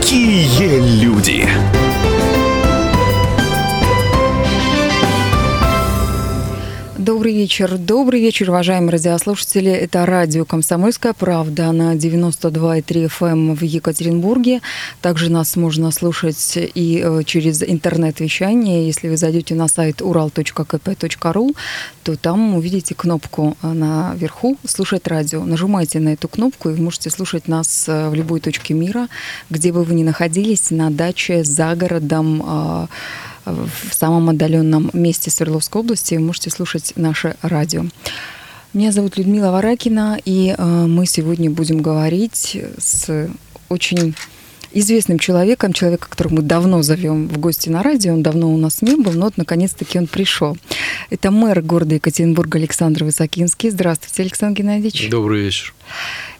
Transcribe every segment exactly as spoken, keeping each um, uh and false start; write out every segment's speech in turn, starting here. Какие люди! Добрый вечер. Добрый вечер, уважаемые радиослушатели. Это радио «Комсомольская правда» на девяносто два и три эф эм в Екатеринбурге. Также нас можно слушать и через интернет-вещание. Если вы зайдете на сайт урал точка ка пэ точка ру, то там увидите кнопку наверху «Слушать радио». Нажимайте на эту кнопку, и вы можете слушать нас в любой точке мира, где бы вы ни находились, на даче, за городом, в самом отдаленном месте Свердловской области, вы можете слушать наше радио. Меня зовут Людмила Варакина, и мы сегодня будем говорить с очень известным человеком, человека, которого мы давно зовем в гости на радио, он давно у нас не был, но вот наконец-таки он пришел. Это мэр города Екатеринбурга Александр Высокинский. Здравствуйте, Александр Геннадьевич. Добрый вечер.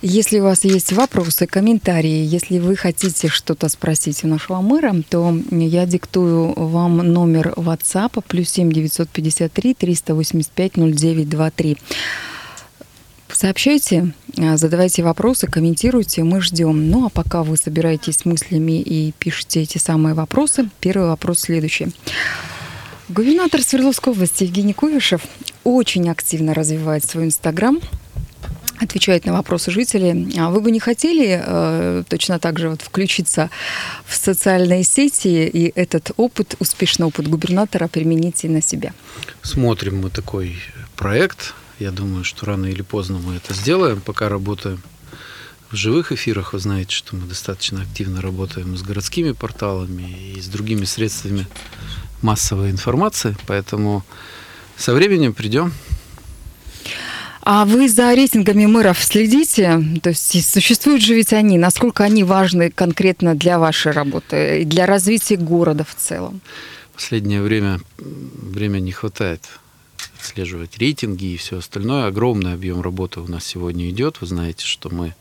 Если у вас есть вопросы, комментарии, если вы хотите что-то спросить у нашего мэра, то я диктую вам номер WhatsApp плюс семь девятьсот пятьдесят три триста восемьдесят пять ноль девять двадцать три. Сообщайте, задавайте вопросы, комментируйте, мы ждем. Ну а пока вы собираетесь мыслями и пишите эти самые вопросы, первый вопрос следующий. Губернатор Свердловской области Евгений Куйвашев очень активно развивает свой Инстаграм, отвечает на вопросы жителей. А вы бы не хотели э, точно так же вот включиться в социальные сети и этот опыт, успешный опыт губернатора, применить и на себя? Смотрим мы такой проект. Я думаю, что рано или поздно мы это сделаем. Пока работаем в живых эфирах. Вы знаете, что мы достаточно активно работаем с городскими порталами и с другими средствами массовой информации. Поэтому со временем придем. А вы за рейтингами мэров следите? То есть существуют же ведь они. Насколько они важны конкретно для вашей работы и для развития города в целом? В последнее время времени не хватает отслеживать рейтинги и все остальное. Огромный объем работы у нас сегодня идет. Вы знаете, что мы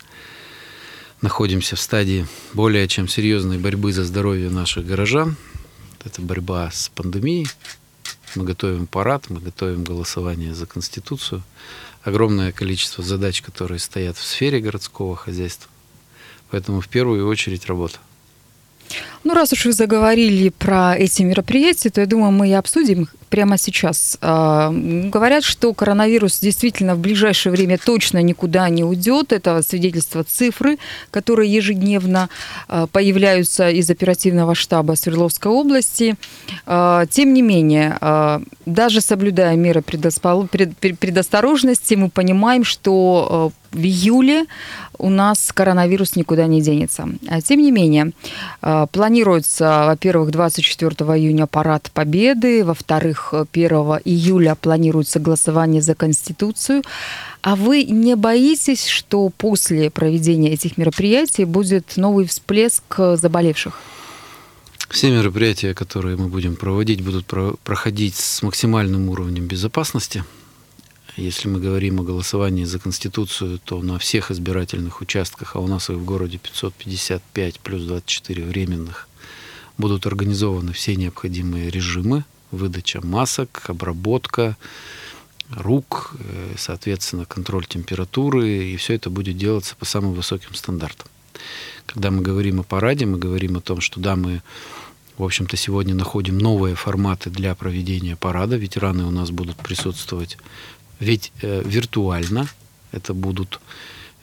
находимся в стадии более чем серьезной борьбы за здоровье наших горожан. Это борьба с пандемией. Мы готовим парад, мы готовим голосование за Конституцию. Огромное количество задач, которые стоят в сфере городского хозяйства. Поэтому в первую очередь работа. Ну, раз уж вы заговорили про эти мероприятия, то, я думаю, мы и обсудим их прямо сейчас. Говорят, что коронавирус действительно в ближайшее время точно никуда не уйдет. Это свидетельство цифры, которые ежедневно появляются из оперативного штаба Свердловской области. Тем не менее, даже соблюдая меры предосторожности, мы понимаем, что в июле у нас коронавирус никуда не денется. Тем не менее, планируется, во-первых, двадцать четвёртого июня парад Победы, во-вторых, первого июля планируется голосование за Конституцию. А вы не боитесь, что после проведения этих мероприятий будет новый всплеск заболевших? Все мероприятия, которые мы будем проводить, будут проходить с максимальным уровнем безопасности. Если мы говорим о голосовании за Конституцию, то на всех избирательных участках, а у нас их в городе пятьсот пятьдесят пять плюс двадцать четыре временных, будут организованы все необходимые режимы, выдача масок, обработка рук, соответственно, контроль температуры, и все это будет делаться по самым высоким стандартам. Когда мы говорим о параде, мы говорим о том, что да, мы, в общем-то, сегодня находим новые форматы для проведения парада, ветераны у нас будут присутствовать. Ведь э, виртуально это будут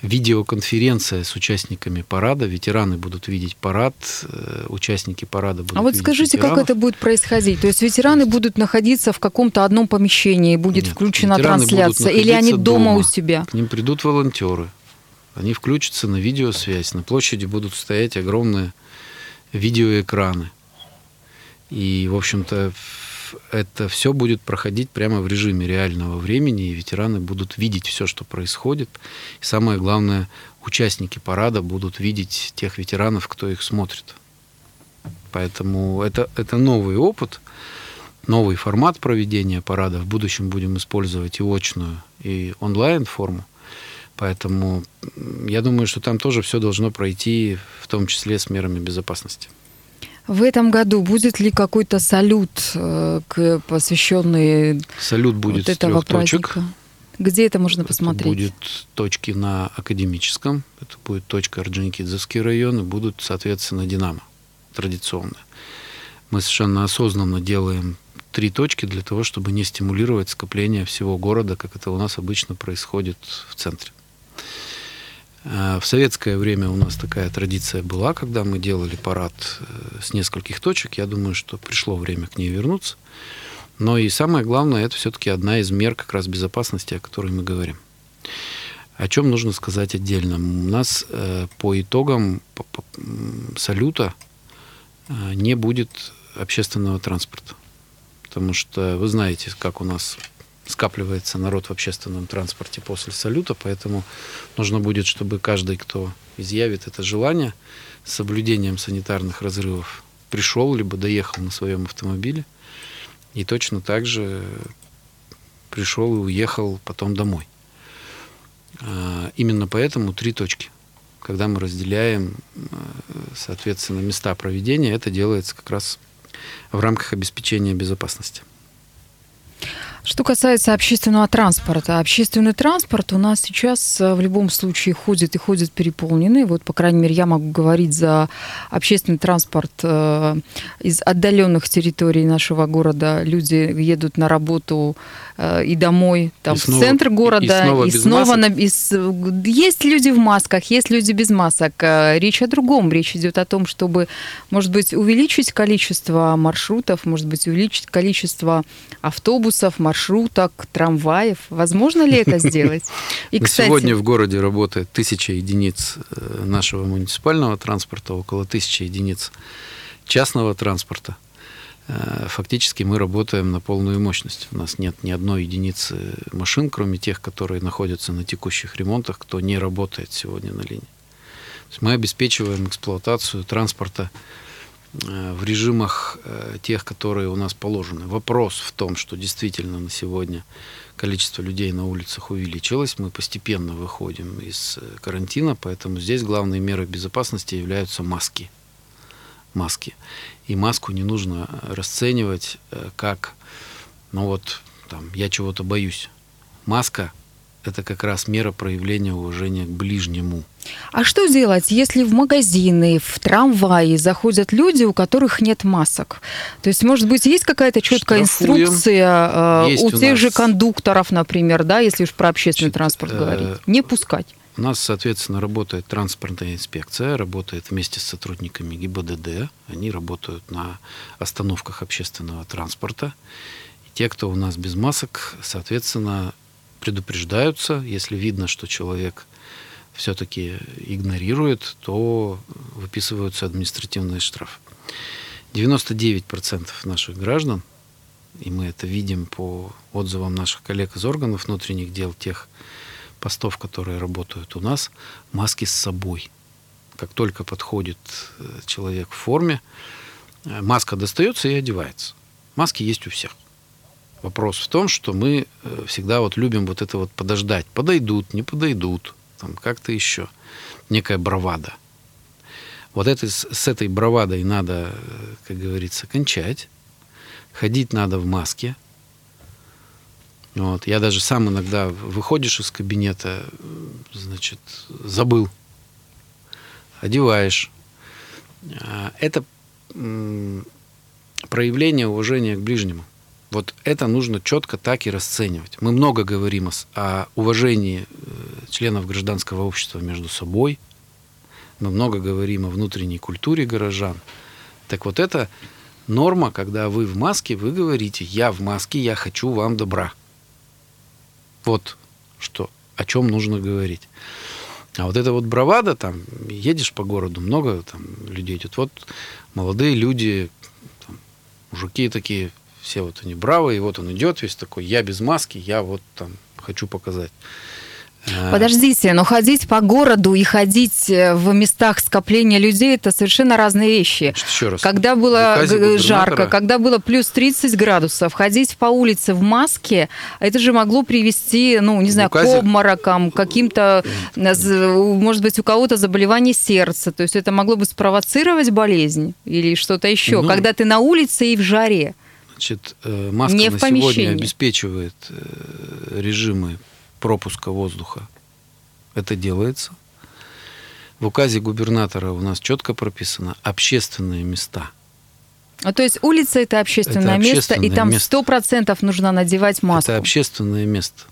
видеоконференция с участниками парада, ветераны будут видеть парад, э, участники парада будут видеть. А вот скажите, ветеранов. Как это будет происходить? То есть ветераны То есть... будут находиться в каком-то одном помещении, будет Нет, включена трансляция, или они дома, дома у себя? К ним придут волонтеры, они включатся на видеосвязь, на площади будут стоять огромные видеоэкраны. И, в общем-то, это все будет проходить прямо в режиме реального времени, и ветераны будут видеть все, что происходит. И самое главное, участники парада будут видеть тех ветеранов, кто их смотрит. Поэтому это, это новый опыт, новый формат проведения парада. В будущем будем использовать и очную, и онлайн-форму. Поэтому я думаю, что там тоже все должно пройти, в том числе с мерами безопасности. В этом году будет ли какой-то салют, посвященный вот этого праздника? Салют будет с трех точек. Где это можно посмотреть? Это будут точки на Академическом, это будет точка Орджоникидзевский район, и будут, соответственно, Динамо традиционно. Мы совершенно осознанно делаем три точки для того, чтобы не стимулировать скопление всего города, как это у нас обычно происходит в центре. В советское время у нас такая традиция была, когда мы делали парад с нескольких точек. Я думаю, что пришло время к ней вернуться. Но и самое главное, это все-таки одна из мер как раз безопасности, о которой мы говорим. О чем нужно сказать отдельно? У нас по итогам салюта не будет общественного транспорта. Потому что вы знаете, как у нас скапливается народ в общественном транспорте после салюта, поэтому нужно будет, чтобы каждый, кто изъявит это желание, с соблюдением санитарных разрывов пришел, либо доехал на своем автомобиле, и точно так же пришел и уехал потом домой. Именно поэтому три точки. Когда мы разделяем, соответственно, места проведения, это делается как раз в рамках обеспечения безопасности. Что касается общественного транспорта. Общественный транспорт у нас сейчас в любом случае ходит и ходит переполненный. Вот, по крайней мере, я могу говорить за общественный транспорт из отдаленных территорий нашего города. Люди едут на работу и домой, там, и в снова, центр города. И снова, и снова на... и... Есть люди в масках, есть люди без масок. Речь о другом. Речь идет о том, чтобы, может быть, увеличить количество маршрутов, может быть, увеличить количество автобусов, маршрутов, маршруток, трамваев. Возможно ли это сделать? И, кстати... Сегодня в городе работает тысяча единиц нашего муниципального транспорта, около тысячи единиц частного транспорта. Фактически мы работаем на полную мощность. У нас нет ни одной единицы машин, кроме тех, которые находятся на текущих ремонтах, кто не работает сегодня на линии. То есть мы обеспечиваем эксплуатацию транспорта в режимах тех, которые у нас положены. Вопрос в том, что действительно на сегодня количество людей на улицах увеличилось. Мы постепенно выходим из карантина, поэтому здесь главной мерой безопасности являются маски. Маски. И маску не нужно расценивать как, ну вот, там, я чего-то боюсь. Маска — это как раз мера проявления уважения к ближнему. А что делать, если в магазины, в трамваи заходят люди, у которых нет масок? То есть, может быть, есть какая-то четкая Штрафуем. инструкция есть у тех нас... же кондукторов, например, да, если уж про общественный Значит, транспорт э... говорить? Не пускать. У нас, соответственно, работает транспортная инспекция, работает вместе с сотрудниками ГИБДД. Они работают на остановках общественного транспорта. И те, кто у нас без масок, соответственно, предупреждаются. Если видно, что человек все-таки игнорирует, то выписываются административные штрафы. девяносто девять процентов наших граждан, и мы это видим по отзывам наших коллег из органов внутренних дел, тех постов, которые работают у нас, маски с собой. Как только подходит человек в форме, маска достается и одевается. Маски есть у всех. Вопрос в том, что мы всегда вот любим вот это вот подождать. Подойдут, не подойдут, там как-то еще. Некая бравада. Вот это, с этой бравадой надо, как говорится, кончать. Ходить надо в маске. Вот. Я даже сам иногда выходишь из кабинета, значит, забыл. Одеваешь. Это проявление уважения к ближнему. Вот это нужно четко так и расценивать. Мы много говорим о уважении членов гражданского общества между собой. Мы много говорим о внутренней культуре горожан. Так вот это норма, когда вы в маске, вы говорите: я в маске, я хочу вам добра. Вот что, о чем нужно говорить. А вот это вот бравада, там, едешь по городу, много там людей идет. Вот молодые люди, там, мужики такие, все вот они бравые, и вот он идет весь такой: я без маски, я вот там хочу показать. Подождите, но ходить по городу и ходить в местах скопления людей — это совершенно разные вещи. Значит, еще раз. Когда было г- жарко, когда было плюс тридцать градусов, ходить по улице в маске, это же могло привести, ну, не знаю, указе... к обморокам, каким-то, может быть, у кого-то заболевание сердца. То есть это могло бы спровоцировать болезнь или что-то еще, ну... когда ты на улице и в жаре. Значит, маска на сегодня обеспечивает режимы пропуска воздуха. Это делается. В указе губернатора у нас четко прописано общественные места. А то есть улица – это общественное, это общественное место, и там место. сто процентов нужно надевать маску. Это общественное место.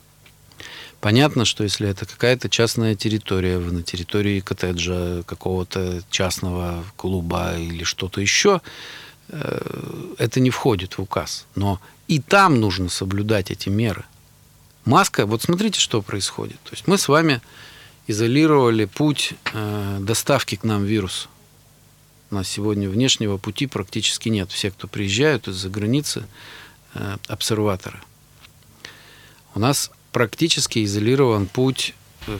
Понятно, что если это какая-то частная территория, на территории коттеджа, какого-то частного клуба или что-то еще, это не входит в указ. Но и там нужно соблюдать эти меры. Маска, вот смотрите, что происходит. То есть мы с вами изолировали путь доставки к нам вируса. У нас сегодня внешнего пути практически нет. Все, кто приезжают из-за границы, обсерваторы. У нас практически изолирован путь,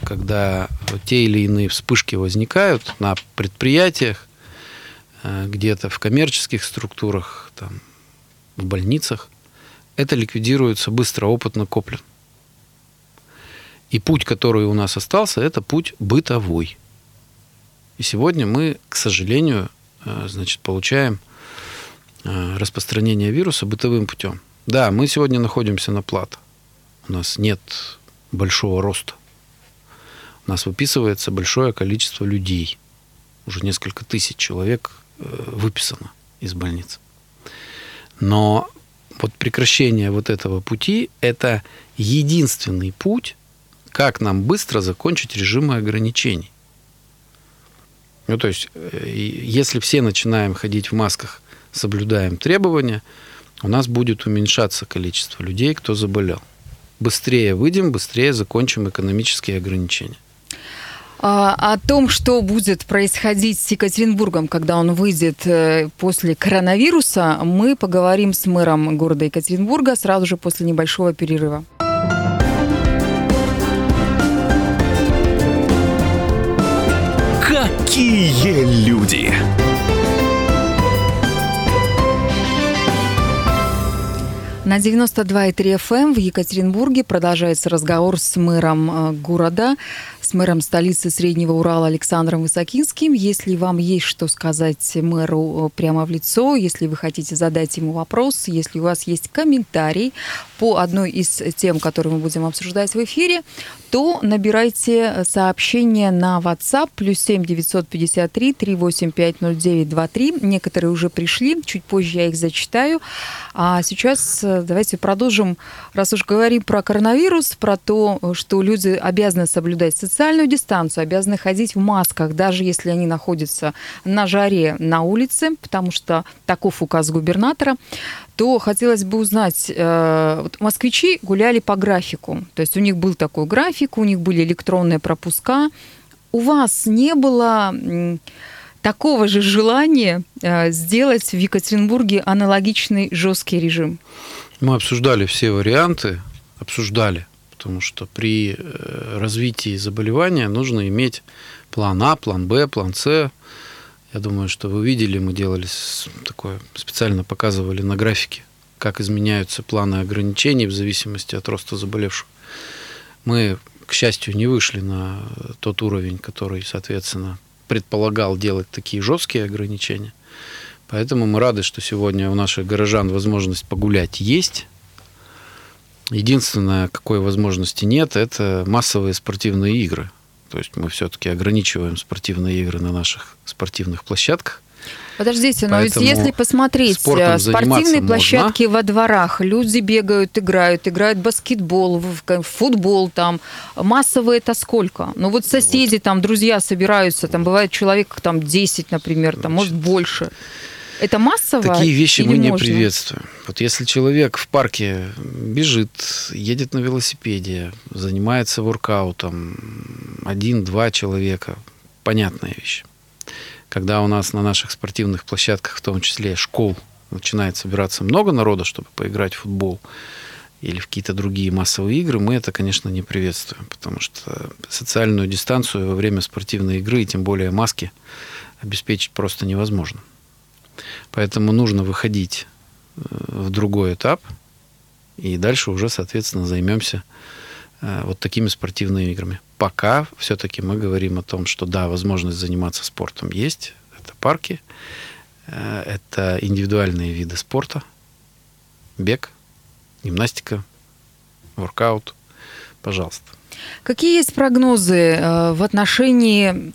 когда те или иные вспышки возникают на предприятиях, где-то в коммерческих структурах, там, в больницах. Это ликвидируется быстро, опытно, коплен. И путь, который у нас остался, это путь бытовой. И сегодня мы, к сожалению, значит, получаем распространение вируса бытовым путем. Да, мы сегодня находимся на плато. У нас нет большого роста. У нас выписывается большое количество людей. Уже несколько тысяч человек выписано из больниц. Но вот прекращение вот этого пути – это единственный путь, как нам быстро закончить режимы ограничений. Ну, то есть, если все начинаем ходить в масках, соблюдаем требования, у нас будет уменьшаться количество людей, кто заболел. Быстрее выйдем, быстрее закончим экономические ограничения. О том, что будет происходить с Екатеринбургом, когда он выйдет после коронавируса, мы поговорим с мэром города Екатеринбурга сразу же после небольшого перерыва. Какие люди! На девяносто два и три эф эм в Екатеринбурге продолжается разговор с мэром города, с мэром столицы Среднего Урала Александром Высокинским. Если вам есть что сказать мэру прямо в лицо, если вы хотите задать ему вопрос, если у вас есть комментарий по одной из тем, которые мы будем обсуждать в эфире, то набирайте сообщение на WhatsApp плюс семь девятьсот пятьдесят три триста восемьдесят пять ноль девять двадцать три. Некоторые уже пришли, чуть позже я их зачитаю. А сейчас давайте продолжим, раз уж говорим про коронавирус, про то, что люди обязаны соблюдать социальную дистанцию, обязаны ходить в масках, даже если они находятся на жаре на улице, потому что таков указ губернатора, то хотелось бы узнать, вот москвичи гуляли по графику, то есть у них был такой график, у них были электронные пропуска, у вас не было такого же желания сделать в Екатеринбурге аналогичный жесткий режим? Мы обсуждали все варианты, обсуждали, потому что при развитии заболевания нужно иметь план А, план Б, план С. Я думаю, что вы видели, мы делали такое, специально показывали на графике, как изменяются планы ограничений в зависимости от роста заболевших. Мы, к счастью, не вышли на тот уровень, который, соответственно, предполагал делать такие жесткие ограничения. Поэтому мы рады, что сегодня у наших горожан возможность погулять есть. Единственное, какой возможности нет, это массовые спортивные игры. То есть мы все-таки ограничиваем спортивные игры на наших спортивных площадках. Подождите, но Поэтому ведь если посмотреть, спортивные площадки можно. Во дворах, люди бегают, играют, играют в баскетбол, в футбол, там, массовые это сколько? Ну вот соседи, вот. Там, друзья собираются, там, бывает человек там, десять, например, там, может, больше. Это массово? Такие вещи мы не можно? Приветствуем. Вот если человек в парке бежит, едет на велосипеде, занимается воркаутом, один-два человека, понятная вещь. Когда у нас на наших спортивных площадках, в том числе школ, начинает собираться много народа, чтобы поиграть в футбол или в какие-то другие массовые игры, мы это, конечно, не приветствуем, потому что социальную дистанцию во время спортивной игры, и тем более маски, обеспечить просто невозможно. Поэтому нужно выходить в другой этап, и дальше уже, соответственно, займемся вот такими спортивными играми. Пока все-таки мы говорим о том, что да, возможность заниматься спортом есть. Это парки, это индивидуальные виды спорта, бег, гимнастика, воркаут, Пожалуйста. Какие есть прогнозы в отношении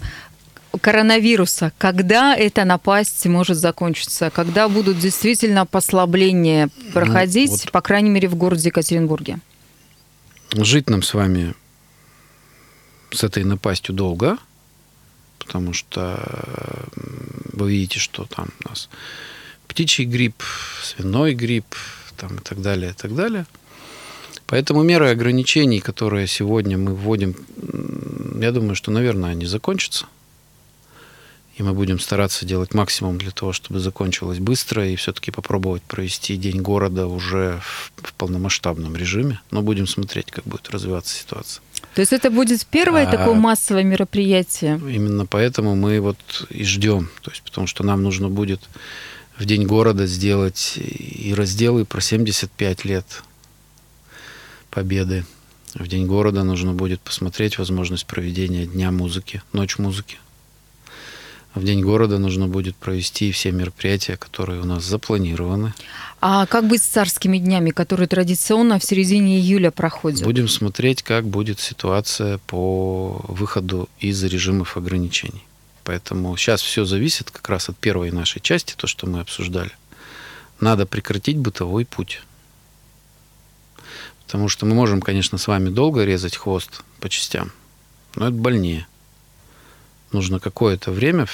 коронавируса? Когда эта напасть может закончиться? Когда будут действительно послабления проходить, ну, вот. по крайней мере, в городе Екатеринбурге? Жить нам с вами с этой напастью долго, потому что вы видите, что там у нас птичий грипп, свиной грипп там, и так далее, и так далее. Поэтому меры ограничений, которые сегодня мы вводим, я думаю, что, наверное, они закончатся. И мы будем стараться делать максимум для того, чтобы закончилось быстро, и все-таки попробовать провести День города уже в полномасштабном режиме. Но будем смотреть, как будет развиваться ситуация. То есть это будет первое а, такое массовое мероприятие? Именно поэтому мы вот и ждем. То есть, потому что нам нужно будет в День города сделать и разделы про семьдесят пять лет. Победы. В День города нужно будет посмотреть возможность проведения Дня музыки, Ночь музыки. В День города нужно будет провести все мероприятия, которые у нас запланированы. А как быть с царскими днями, которые традиционно в середине июля проходят? Будем смотреть, как будет ситуация по выходу из режимов ограничений. Поэтому сейчас все зависит как раз от первой нашей части, то, что мы обсуждали. Надо прекратить бытовой путь. Потому что мы можем, конечно, с вами долго резать хвост по частям, но это больнее. Нужно какое-то время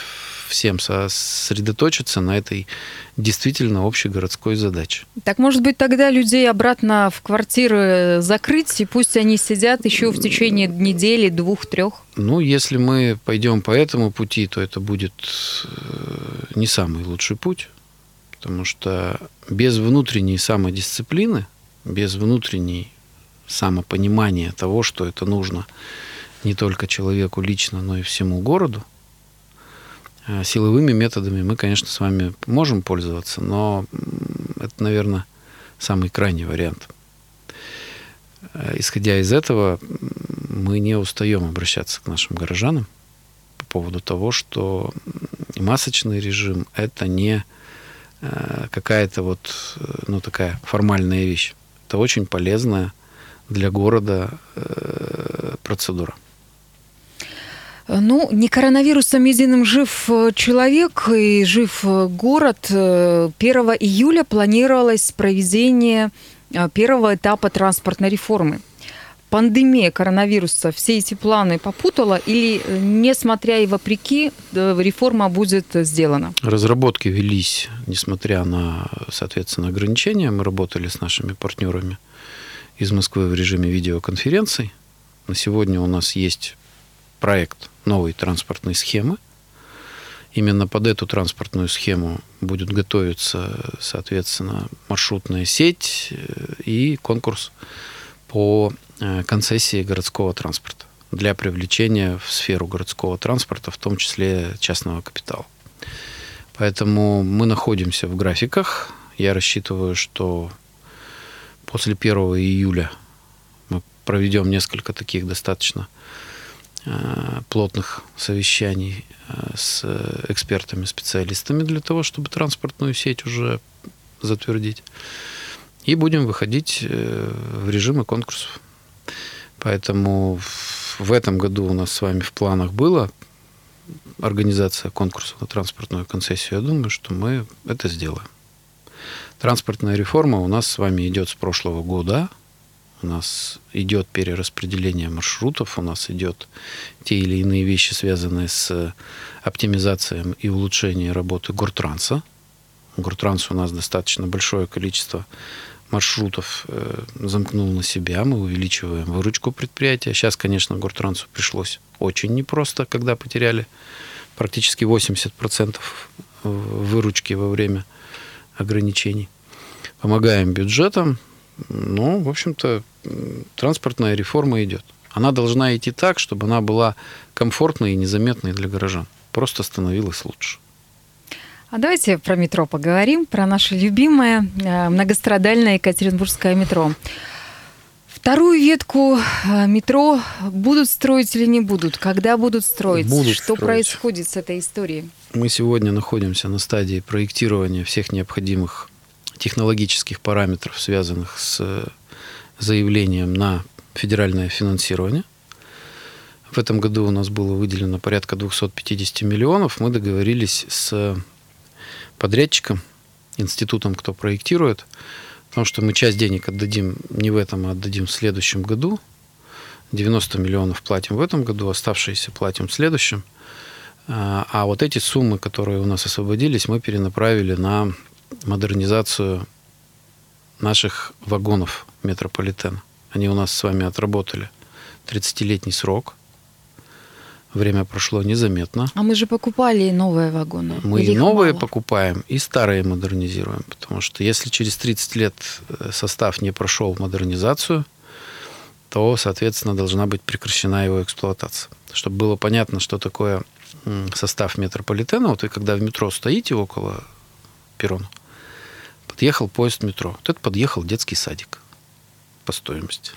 всем сосредоточиться на этой действительно общегородской задаче. Так, может быть, тогда людей обратно в квартиры закрыть, и пусть они сидят еще в течение недели, двух-трех? Ну, если мы пойдем по этому пути, то это будет не самый лучший путь, потому что без внутренней самодисциплины, без внутренней самопонимания того, что это нужно не только человеку лично, но и всему городу. Силовыми методами мы, конечно, с вами можем пользоваться, но это, наверное, самый крайний вариант. Исходя из этого, мы не устаем обращаться к нашим горожанам по поводу того, что масочный режим – это не какая-то вот, ну, такая формальная вещь. Это очень полезная для города э, процедура. Ну, не коронавирусом единым жив человек и жив город. первого июля планировалось проведение первого этапа транспортной реформы. Пандемия коронавируса все эти планы попутала или, несмотря и вопреки, реформа будет сделана? Разработки велись, несмотря на, соответственно, ограничения. Мы работали с нашими партнерами из Москвы в режиме видеоконференций. На сегодня у нас есть проект новой транспортной схемы. Именно под эту транспортную схему будет готовиться, соответственно, маршрутная сеть и конкурс по концессии городского транспорта для привлечения в сферу городского транспорта, в том числе частного капитала. Поэтому мы находимся в графиках. Я рассчитываю, что после первого июля мы проведем несколько таких достаточно плотных совещаний с экспертами, специалистами для того, чтобы транспортную сеть уже затвердить. И будем выходить в режимы конкурсов. Поэтому в этом году у нас с вами в планах была организация конкурса на транспортную концессию. Я думаю, что мы это сделаем. Транспортная реформа у нас с вами идет с прошлого года. У нас идет перераспределение маршрутов, у нас идет те или иные вещи, связанные с оптимизацией и улучшением работы Гортранса. У Гортранса у нас достаточно большое количество маршрутов замкнул на себя, мы увеличиваем выручку предприятия. Сейчас, конечно, Гортрансу пришлось очень непросто, когда потеряли практически восемьдесят процентов выручки во время ограничений. Помогаем бюджетам, но, в общем-то, транспортная реформа идет. Она должна идти так, чтобы она была комфортной и незаметной для горожан. Просто становилась лучше. А давайте про метро поговорим, про наше любимое многострадальное екатеринбургское метро. Вторую ветку метро будут строить или не будут? Когда будут строить? Будут Что строить. Происходит с этой историей? Мы сегодня находимся на стадии проектирования всех необходимых технологических параметров, связанных с заявлением на федеральное финансирование. В этом году у нас было выделено порядка двести пятьдесят миллионов. Мы договорились с подрядчиком, институтом, кто проектирует, потому что мы часть денег отдадим не в этом, а отдадим в следующем году. девяносто миллионов платим в этом году, оставшиеся платим в следующем. А вот эти суммы, которые у нас освободились, мы перенаправили на модернизацию наших вагонов метрополитена. Они у нас с вами отработали тридцатилетний срок. Время прошло незаметно. А мы же покупали и новые вагоны. Мы и новые мало? покупаем, и старые модернизируем. Потому что если через тридцать лет состав не прошел модернизацию, то, соответственно, должна быть прекращена его эксплуатация. Чтобы было понятно, что такое состав метрополитена. Вот вы когда в метро стоите около перрона, подъехал поезд метро. Вот это подъехал детский садик по стоимости.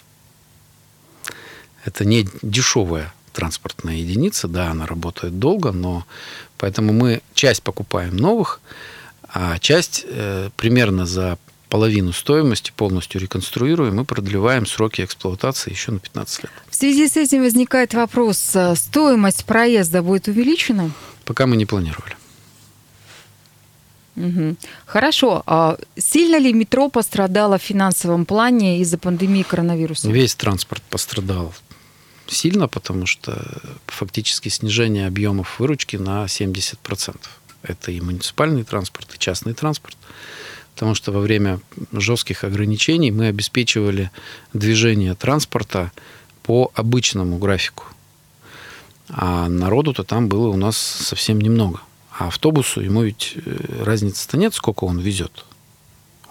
Это не дешевая транспортная единица. Да, она работает долго, но поэтому мы часть покупаем новых, а часть э, примерно за половину стоимости полностью реконструируем и продлеваем сроки эксплуатации еще на пятнадцать лет. В связи с этим возникает вопрос, стоимость проезда будет увеличена? Пока мы не планировали. Угу. Хорошо. А сильно ли метро пострадало в финансовом плане из-за пандемии коронавируса? Весь транспорт пострадал сильно, потому что фактически снижение объемов выручки на семьдесят процентов. Это и муниципальный транспорт, и частный транспорт. Потому что во время жестких ограничений мы обеспечивали движение транспорта по обычному графику. А народу-то там было у нас совсем немного. А автобусу, ему ведь разницы-то нет, сколько он везет.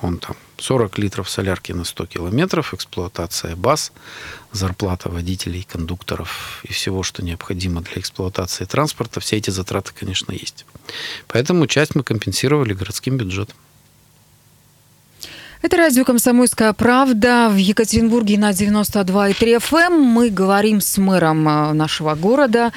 Он там сорок литров солярки на сто километров, эксплуатация баз, зарплата водителей, кондукторов и всего, что необходимо для эксплуатации транспорта. Все эти затраты, конечно, есть. Поэтому часть мы компенсировали городским бюджетом. Это радио «Комсомольская правда» в Екатеринбурге на девяносто два и три эф эм. Мы говорим с мэром нашего города,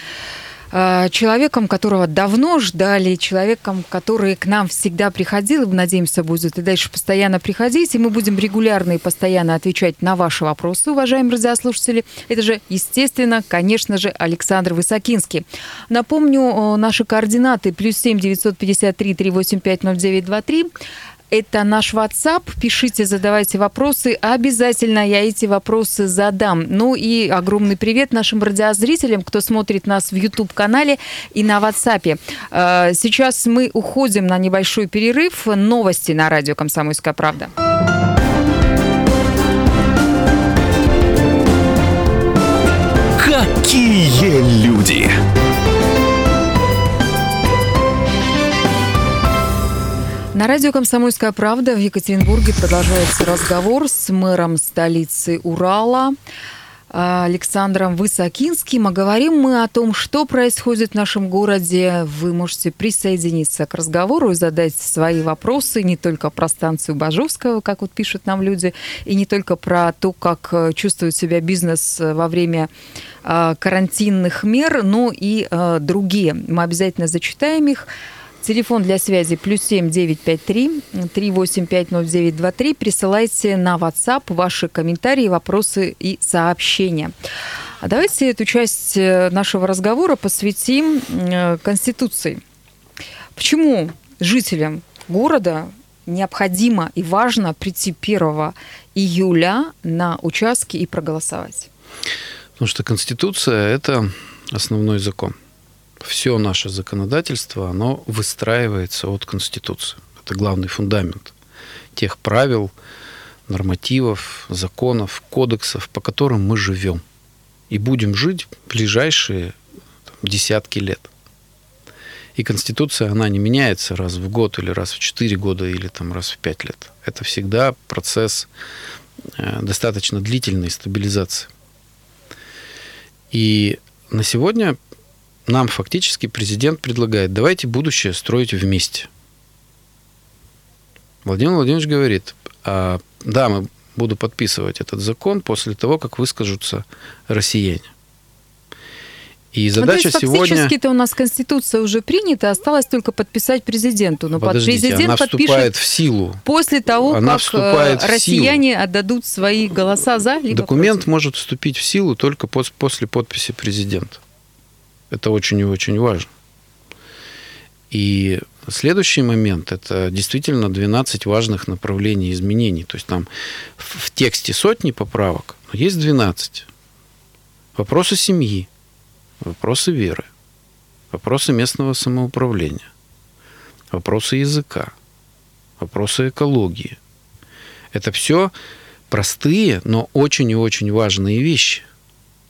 человеком, которого давно ждали, человеком, который к нам всегда приходил, и, надеемся, будет и дальше постоянно приходить, и мы будем регулярно и постоянно отвечать на ваши вопросы, уважаемые радиослушатели. Это же, естественно, конечно же, Александр Высокинский. Напомню, наши координаты плюс семь девятьсот пятьдесят три триста восемьдесят пять ноль девять двадцать три. Это наш WhatsApp. Пишите, задавайте вопросы. Обязательно я эти вопросы задам. Ну и огромный привет нашим радиозрителям, кто смотрит нас в YouTube-канале и на WhatsApp. Сейчас мы уходим на небольшой перерыв. Новости на радио «Комсомольская правда». Какие люди! На радио «Комсомольская правда» в Екатеринбурге продолжается разговор с мэром столицы Урала Александром Высокинским. А говорим мы о том, что происходит в нашем городе. Вы можете присоединиться к разговору и задать свои вопросы не только про станцию Бажовского, как вот пишут нам люди, и не только про то, как чувствует себя бизнес во время карантинных мер, но и другие. Мы обязательно зачитаем их. Телефон для связи плюс семь девятьсот пятьдесят три триста восемьдесят пять ноль девять двадцать три. Присылайте на WhatsApp ваши комментарии, вопросы и сообщения. А давайте эту часть нашего разговора посвятим Конституции. Почему жителям города необходимо и важно прийти первого июля на участки и проголосовать? Потому что Конституция – это основной закон. Все наше законодательство, оно выстраивается от Конституции. Это главный фундамент тех правил, нормативов, законов, кодексов, по которым мы живем. И будем жить в ближайшие там, десятки лет. И Конституция, она не меняется раз в год, или раз в четыре года, или там, раз в пять лет. Это всегда процесс достаточно длительной стабилизации. И на сегодня... Нам фактически президент предлагает, давайте будущее строить вместе. Владимир Владимирович говорит, да, мы буду подписывать этот закон после того, как выскажутся россияне. И задача ну, сегодня... Фактически-то у нас Конституция уже принята, осталось только подписать президенту. Но Подождите, президент она вступает в силу. После того, она как россияне отдадут свои голоса за... Либо документ против. Может вступить в силу только после подписи президента. Это очень и очень важно. И следующий момент – это действительно двенадцать важных направлений изменений. То есть там в тексте сотни поправок, но есть двенадцать. Вопросы семьи. Вопросы веры, вопросы местного самоуправления, вопросы языка, вопросы экологии. Это все простые, но очень и очень важные вещи,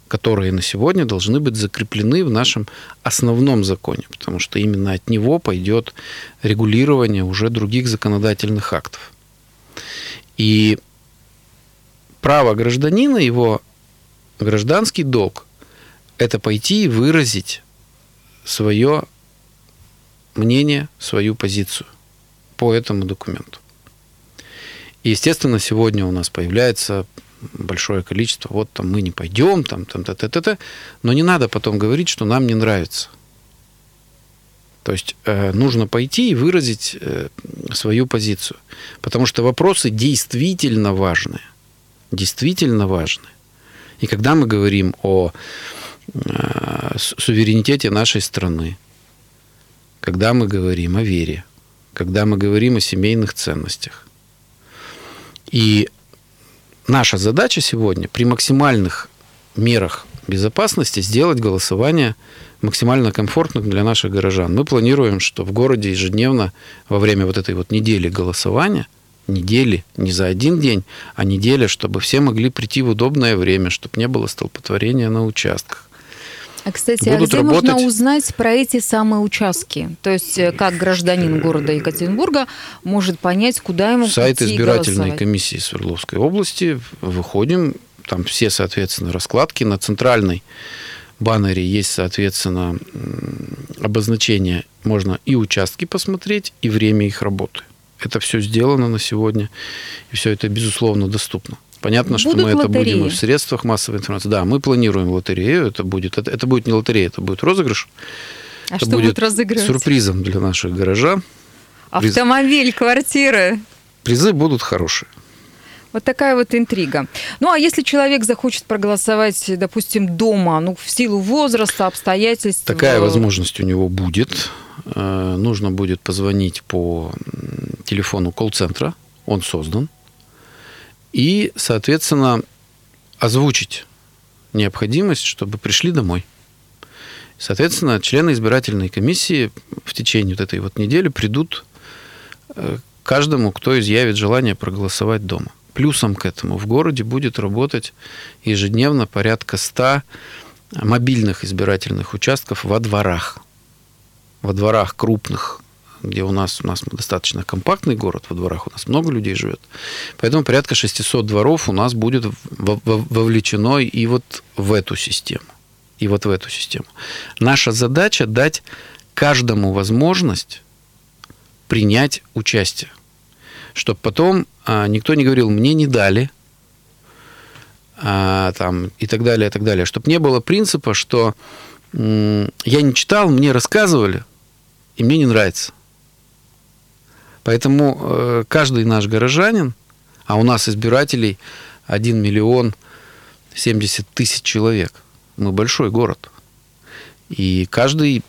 которые на сегодня должны быть закреплены в нашем основном законе, потому что именно от него пойдет регулирование уже других законодательных актов. И право гражданина, его гражданский долг, это пойти и выразить свое мнение, свою позицию по этому документу. И, естественно, сегодня у нас появляется большое количество, вот там мы не пойдем, там, там, та, та, та, та, но не надо потом говорить, что нам не нравится. То есть э, нужно пойти и выразить э, свою позицию, потому что вопросы действительно важные, действительно важные. И когда мы говорим о суверенитете нашей страны, когда мы говорим о вере, когда мы говорим о семейных ценностях. И наша задача сегодня при максимальных мерах безопасности сделать голосование максимально комфортным для наших горожан. Мы планируем, что в городе ежедневно во время вот этой вот недели голосования, недели, не за один день, а неделя, чтобы все могли прийти в удобное время, чтобы не было столпотворения на участках. А, кстати, а где работать... можно узнать про эти самые участки? То есть, как гражданин города Екатеринбурга может понять, куда ему идти и голосовать? Сайт избирательной комиссии Свердловской области. Выходим, там все, соответственно, раскладки. На центральной баннере есть, соответственно, обозначение. Можно и участки посмотреть, и время их работы. Это все сделано на сегодня, и все это, безусловно, доступно. Понятно, Будут что мы лотереи. Это будем и в средствах массовой информации. Да, мы планируем лотерею. Это будет, это, это будет не лотерея, это будет розыгрыш. А это что будет разыгрывать? Сюрпризом для наших горожан. Автомобиль, квартиры. Призы будут хорошие. Вот такая вот интрига. Ну, а если человек захочет проголосовать, допустим, дома, ну, в силу возраста, обстоятельств... Такая возможность у него будет. Нужно будет позвонить по телефону колл-центра. Он создан. И, соответственно, озвучить необходимость, чтобы пришли домой. Соответственно, члены избирательной комиссии в течение вот этой вот недели придут к каждому, кто изъявит желание проголосовать дома. Плюсом к этому в городе будет работать ежедневно порядка ста мобильных избирательных участков во дворах. Во дворах крупных, где у нас, у нас достаточно компактный город, во дворах у нас много людей живет. Поэтому порядка шестисот дворов у нас будет вовлечено и вот в эту систему. И вот в эту систему. Наша задача дать каждому возможность принять участие, чтобы потом а, никто не говорил, мне не дали, а, там, и так далее, и так далее. Чтобы не было принципа, что м- я не читал, мне рассказывали, и мне не нравится. Поэтому каждый наш горожанин, а у нас избирателей один миллион семьдесят тысяч человек, мы большой город, и каждый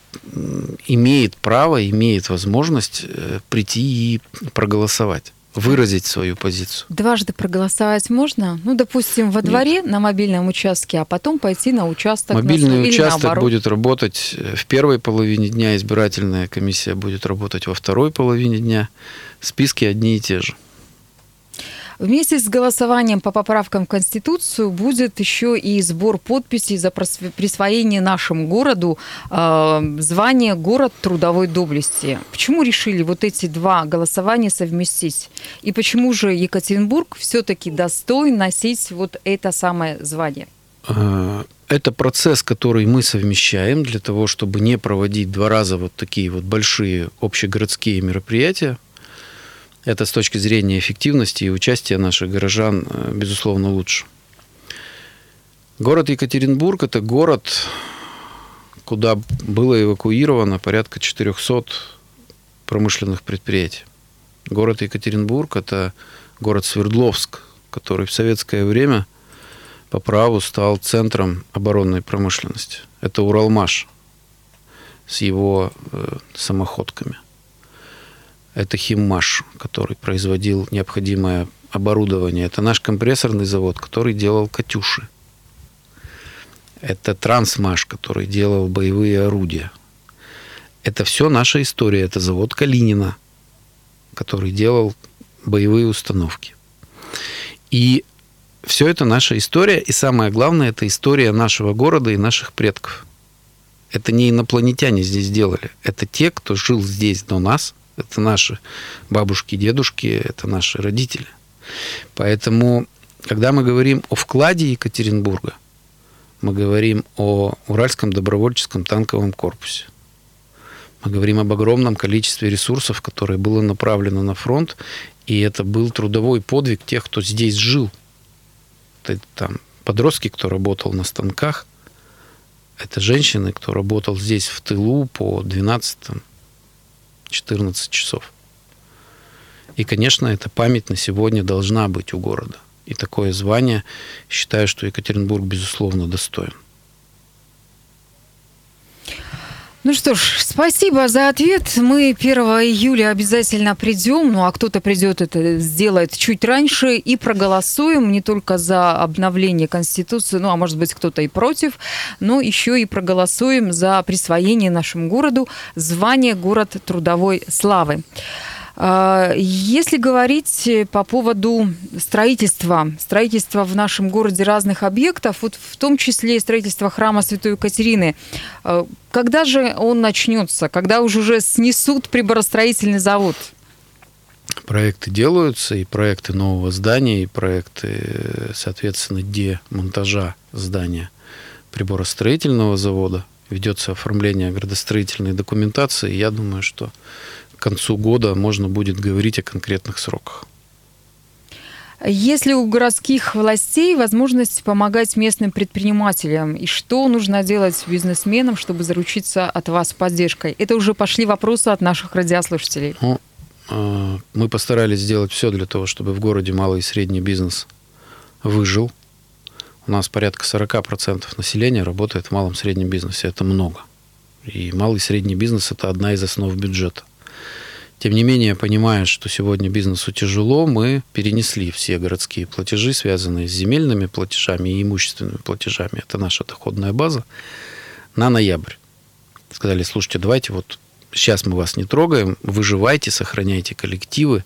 имеет право, имеет возможность прийти и проголосовать, выразить свою позицию. Дважды проголосовать можно? Ну, допустим, во дворе. Нет. На мобильном участке, а потом пойти на участок. Мобильный на... участок наоборот. Будет работать в первой половине дня, избирательная комиссия будет работать во второй половине дня. Списки одни и те же. Вместе с голосованием по поправкам в Конституцию будет еще и сбор подписей за присвоение нашему городу э, звания «Город трудовой доблести». Почему решили вот эти два голосования совместить? И почему же Екатеринбург все-таки достоин носить вот это самое звание? Это процесс, который мы совмещаем для того, чтобы не проводить два раза вот такие вот большие общегородские мероприятия. Это с точки зрения эффективности и участия наших горожан, безусловно, лучше. Город Екатеринбург – это город, куда было эвакуировано порядка четырехсот промышленных предприятий. Город Екатеринбург – это город Свердловск, который в советское время по праву стал центром оборонной промышленности. Это Уралмаш с его э, самоходками. Это Химмаш, который производил необходимое оборудование. Это наш компрессорный завод, который делал «Катюши». Это Трансмаш, который делал боевые орудия. Это все наша история. Это завод Калинина, который делал боевые установки. И все это наша история. И самое главное, это история нашего города и наших предков. Это не инопланетяне здесь делали. Это те, кто жил здесь до нас. Это наши бабушки, дедушки, это наши родители. Поэтому, когда мы говорим о вкладе Екатеринбурга, мы говорим о Уральском добровольческом танковом корпусе. Мы говорим об огромном количестве ресурсов, которые было направлено на фронт. И это был трудовой подвиг тех, кто здесь жил. Это там подростки, кто работал на станках. Это женщины, кто работал здесь в тылу по двенадцать-четырнадцать часов. И, конечно, эта память на сегодня должна быть у города. И такое звание, считаю, что Екатеринбург, безусловно, достоин. Ну что ж, спасибо за ответ. Мы первого июля обязательно придем, ну а кто-то придет, это сделает чуть раньше, и проголосуем не только за обновление Конституции, ну а может быть кто-то и против, но еще и проголосуем за присвоение нашему городу звания «Город трудовой славы». Если говорить по поводу строительства, строительства в нашем городе разных объектов, вот в том числе и строительство храма Святой Екатерины, когда же он начнется? Когда уже уже снесут приборостроительный завод? Проекты делаются, и проекты нового здания, и проекты, соответственно, демонтажа здания приборостроительного завода. Ведется оформление градостроительной документации, и я думаю, что к концу года можно будет говорить о конкретных сроках. Есть ли у городских властей возможность помогать местным предпринимателям? И что нужно делать бизнесменам, чтобы заручиться от вас поддержкой? Это уже пошли вопросы от наших радиослушателей. Ну, мы постарались сделать все для того, чтобы в городе малый и средний бизнес выжил. У нас порядка сорок процентов населения работает в малом и среднем бизнесе. Это много. И малый и средний бизнес – это одна из основ бюджета. Тем не менее, понимая, что сегодня бизнесу тяжело, мы перенесли все городские платежи, связанные с земельными платежами и имущественными платежами, это наша доходная база, на ноябрь. Сказали, слушайте, давайте вот сейчас мы вас не трогаем, выживайте, сохраняйте коллективы,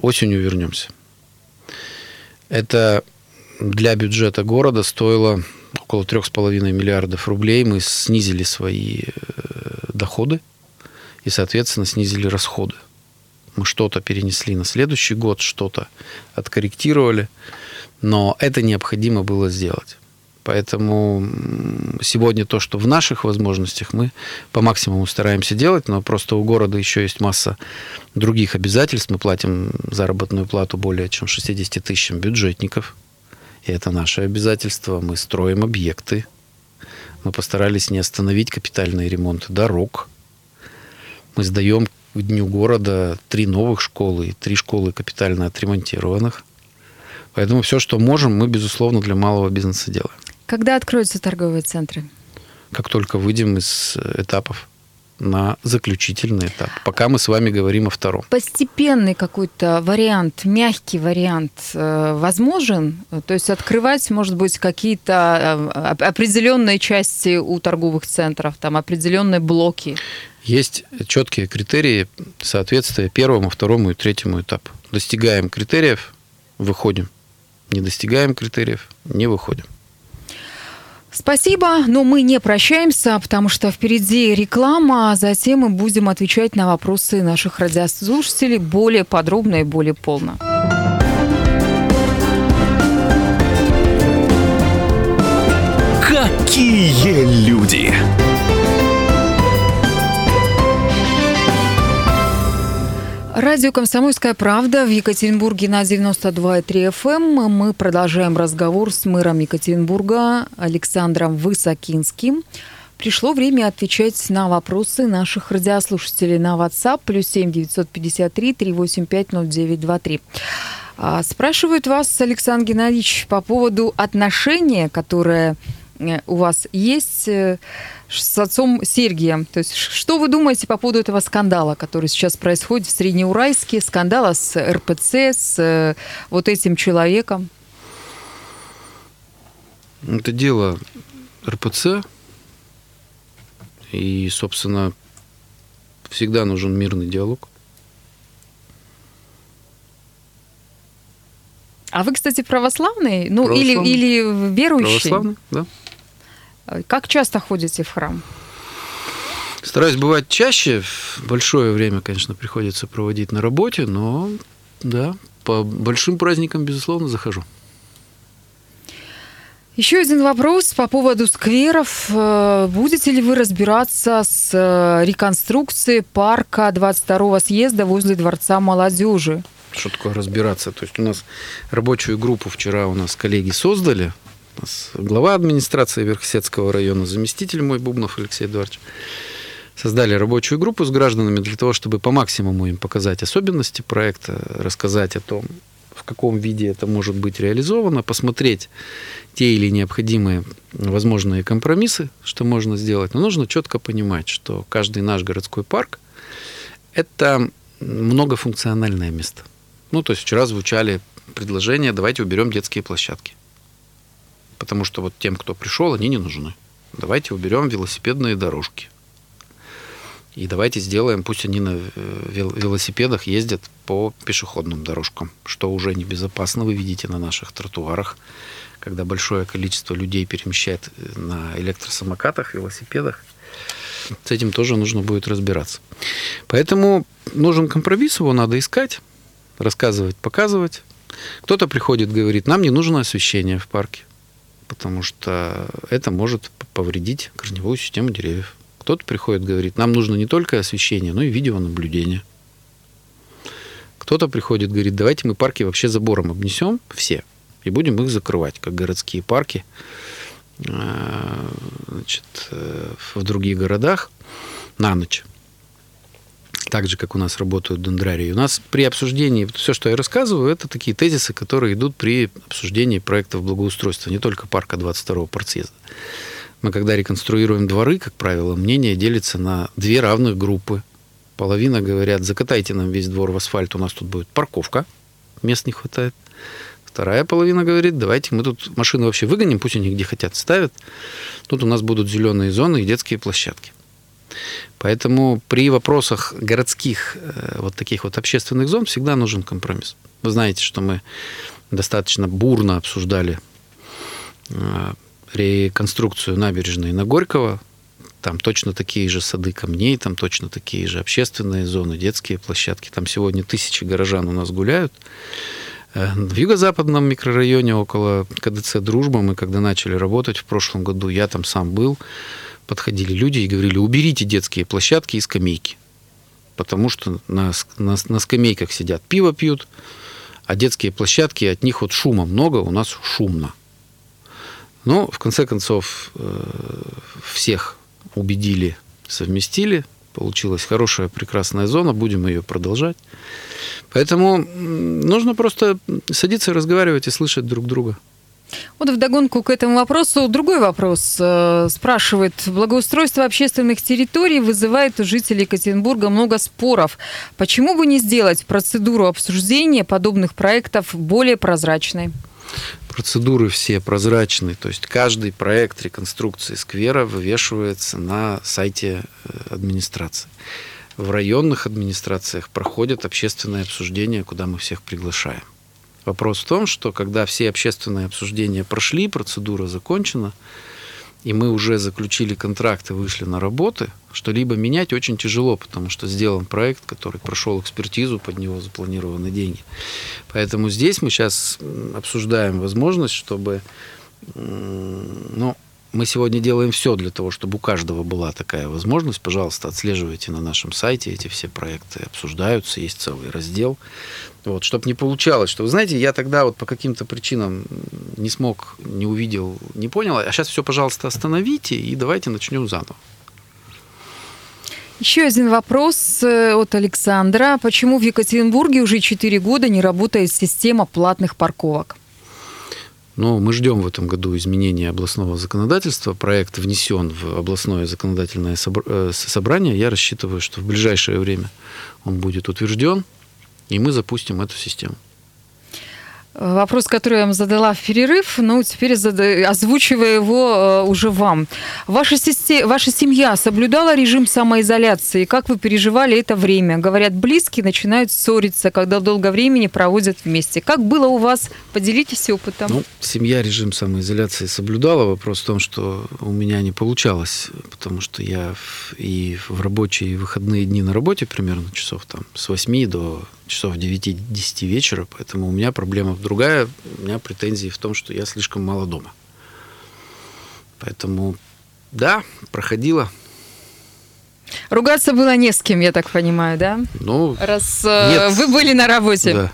осенью вернемся. Это для бюджета города стоило около три целых пять десятых миллиардов рублей. Мы снизили свои доходы. И, соответственно, снизили расходы. Мы что-то перенесли на следующий год, что-то откорректировали, но это необходимо было сделать. Поэтому сегодня то, что в наших возможностях, мы по максимуму стараемся делать, но просто у города еще есть масса других обязательств. Мы платим заработную плату более чем шестьдесят тысячам бюджетников, и это наше обязательство. Мы строим объекты, мы постарались не остановить капитальные ремонты дорог. Мы сдаем к Дню города три новых школы и три школы капитально отремонтированных. Поэтому все, что можем, мы, безусловно, для малого бизнеса делаем. Когда откроются торговые центры? Как только выйдем из этапов на заключительный этап. Пока мы с вами говорим о втором. Постепенный какой-то вариант, мягкий вариант возможен? То есть открывать, может быть, какие-то определенные части у торговых центров, там определенные блоки? Есть четкие критерии соответствия первому, второму и третьему этапу. Достигаем критериев – выходим. Не достигаем критериев – не выходим. Спасибо, но мы не прощаемся, потому что впереди реклама, а затем мы будем отвечать на вопросы наших радиослушателей более подробно и более полно. Какие люди! Радио «Комсомольская правда» в Екатеринбурге на девяносто два и три эф эм. Мы продолжаем разговор с мэром Екатеринбурга Александром Высокинским. Пришло время отвечать на вопросы наших радиослушателей на WhatsApp плюс семь девятьсот пятьдесят три триста восемьдесят пять ноль девять двадцать три. Спрашивают вас, Александр Геннадьевич, по поводу отношения, которое у вас есть с отцом Сергием. То есть, что вы думаете по поводу этого скандала, который сейчас происходит в Среднеуральске, скандала с эр пэ цэ, с вот этим человеком? Это дело эр пэ цэ, и, собственно, всегда нужен мирный диалог. А вы, кстати, православный? Ну, православный. Или, или верующий? Православный, да. Как часто ходите в храм? Стараюсь бывать чаще. Большое время, конечно, приходится проводить на работе, но, да, по большим праздникам, безусловно, захожу. Еще один вопрос по поводу скверов. Будете ли вы разбираться с реконструкцией парка двадцать второго съезда возле Дворца молодежи? Что такое разбираться? То есть у нас рабочую группу вчера у нас коллеги создали. У нас глава администрации Верхнесетского района, заместитель мой Бубнов Алексей Эдуардович, создали рабочую группу с гражданами для того, чтобы по максимуму им показать особенности проекта, рассказать о том, в каком виде это может быть реализовано, посмотреть те или необходимые возможные компромиссы, что можно сделать. Но нужно четко понимать, что каждый наш городской парк – это многофункциональное место. Ну, то есть вчера звучали предложения, давайте уберем детские площадки, потому что вот тем, кто пришел, они не нужны. Давайте уберем велосипедные дорожки. И давайте сделаем, пусть они на велосипедах ездят по пешеходным дорожкам, что уже небезопасно, вы видите на наших тротуарах, когда большое количество людей перемещает на электросамокатах, велосипедах. С этим тоже нужно будет разбираться. Поэтому нужен компромисс, его надо искать, рассказывать, показывать. Кто-то приходит, говорит, нам не нужно освещение в парке, потому что это может повредить корневую систему деревьев. Кто-то приходит, говорит, нам нужно не только освещение, но и видеонаблюдение. Кто-то приходит, говорит, давайте мы парки вообще забором обнесем все и будем их закрывать, как городские парки, значит, в других городах на ночь. Так же, как у нас работают дендрарии. У нас при обсуждении, все, что я рассказываю, это такие тезисы, которые идут при обсуждении проектов благоустройства, не только парка двадцать второго партсъезда. Мы, когда реконструируем дворы, как правило, мнение делится на две равных группы. Половина говорят, закатайте нам весь двор в асфальт, у нас тут будет парковка, мест не хватает. Вторая половина говорит, давайте мы тут машины вообще выгоним, пусть они где хотят ставят. Тут у нас будут зеленые зоны и детские площадки. Поэтому при вопросах городских вот таких вот общественных зон всегда нужен компромисс. Вы знаете, что мы достаточно бурно обсуждали реконструкцию набережной на Горького. Там точно такие же сады камней, там точно такие же общественные зоны, детские площадки. Там сегодня тысячи горожан у нас гуляют. В юго-западном микрорайоне около ка дэ цэ «Дружба» мы, когда начали работать в прошлом году, я там сам был, подходили люди и говорили, уберите детские площадки и скамейки, потому что на, на, на скамейках сидят, пиво пьют, а детские площадки, от них вот шума много, у нас шумно. Но, в конце концов, всех убедили, совместили. Получилась хорошая, прекрасная зона. Будем ее продолжать. Поэтому нужно просто садиться, разговаривать и слышать друг друга. Вот вдогонку к этому вопросу другой вопрос спрашивает. Благоустройство общественных территорий вызывает у жителей Екатеринбурга много споров. Почему бы не сделать процедуру обсуждения подобных проектов более прозрачной? Процедуры все прозрачны, то есть каждый проект реконструкции сквера вывешивается на сайте администрации. В районных администрациях проходят общественные обсуждения, куда мы всех приглашаем. Вопрос в том, что когда все общественные обсуждения прошли, процедура закончена, и мы уже заключили контракты, вышли на работы, что-либо менять очень тяжело, потому что сделан проект, который прошел экспертизу, под него запланированы деньги. Поэтому здесь мы сейчас обсуждаем возможность, чтобы ну, мы сегодня делаем все для того, чтобы у каждого была такая возможность. Пожалуйста, отслеживайте на нашем сайте. Эти все проекты обсуждаются, есть целый раздел. Вот, чтобы не получалось, что, вы знаете, я тогда вот по каким-то причинам не смог, не увидел, не понял. А сейчас все, пожалуйста, остановите и давайте начнем заново. Еще один вопрос от Александра. Почему в Екатеринбурге уже четыре года не работает система платных парковок? Ну, мы ждем в этом году изменения областного законодательства. Проект внесен в областное законодательное собрание. Я рассчитываю, что в ближайшее время он будет утвержден, и мы запустим эту систему. Вопрос, который я вам задала в перерыв, но теперь озвучиваю его уже вам. Ваша, се... Ваша семья соблюдала режим самоизоляции? Как вы переживали это время? Говорят, близкие начинают ссориться, когда долго времени проводят вместе. Как было у вас? Поделитесь опытом. Ну, семья режим самоизоляции соблюдала. Вопрос в том, что у меня не получалось, потому что я и в рабочие, и в выходные дни на работе примерно часов там, с восьми до часов девяти-десяти вечера, поэтому у меня проблема в другая, у меня претензии в том, что я слишком мало дома. Поэтому, да, проходила. Ругаться было не с кем, я так понимаю, да? Ну, раз нет. Вы были на работе. Да.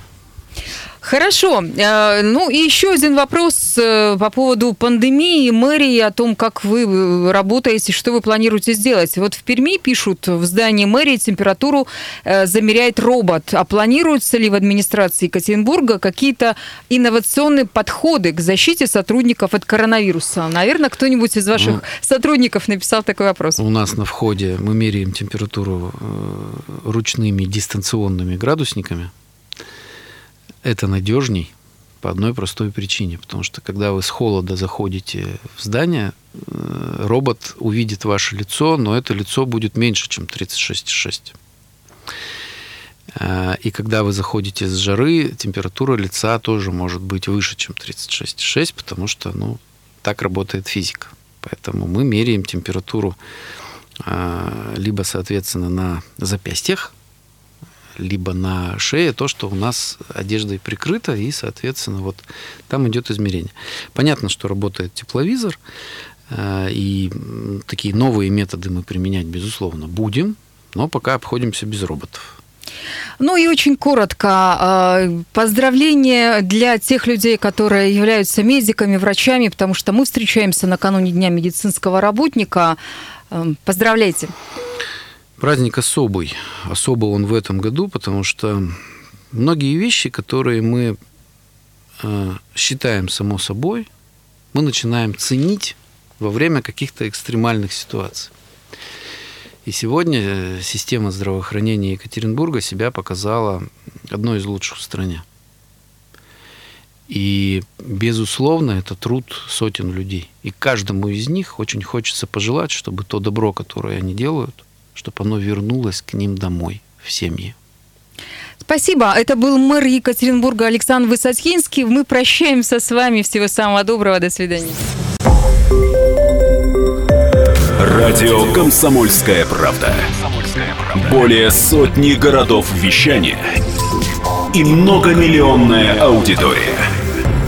Хорошо. Ну и еще один вопрос по поводу пандемии, мэрии, о том, как вы работаете, что вы планируете сделать. Вот в Перми пишут, в здании мэрии температуру замеряет робот. А планируются ли в администрации Екатеринбурга какие-то инновационные подходы к защите сотрудников от коронавируса? Наверное, кто-нибудь из ваших ну, сотрудников написал такой вопрос. У нас на входе мы меряем температуру ручными дистанционными градусниками. Это надежней по одной простой причине, потому что когда вы с холода заходите в здание, робот увидит ваше лицо, но это лицо будет меньше, чем тридцать шесть целых шесть. И когда вы заходите с жары, температура лица тоже может быть выше, чем тридцать шесть целых шесть, потому что ну, так работает физика. Поэтому мы меряем температуру либо, соответственно, на запястьях, либо на шее, то, что у нас одеждой прикрыто, и, соответственно, вот там идет измерение. Понятно, что работает тепловизор, и такие новые методы мы применять, безусловно, будем, но пока обходимся без роботов. Ну и очень коротко. Поздравления для тех людей, которые являются медиками, врачами, потому что мы встречаемся накануне Дня медицинского работника. Поздравляйте! Праздник особый. Особо он в этом году, потому что многие вещи, которые мы считаем само собой, мы начинаем ценить во время каких-то экстремальных ситуаций. И сегодня система здравоохранения Екатеринбурга себя показала одной из лучших в стране. И, безусловно, это труд сотен людей. И каждому из них очень хочется пожелать, чтобы то добро, которое они делают, чтобы оно вернулось к ним домой, в семьи. Спасибо. Это был мэр Екатеринбурга Александр Высокинский. Мы прощаемся с вами. Всего самого доброго. До свидания. Радио «Комсомольская правда». Более сотни городов вещания и многомиллионная аудитория.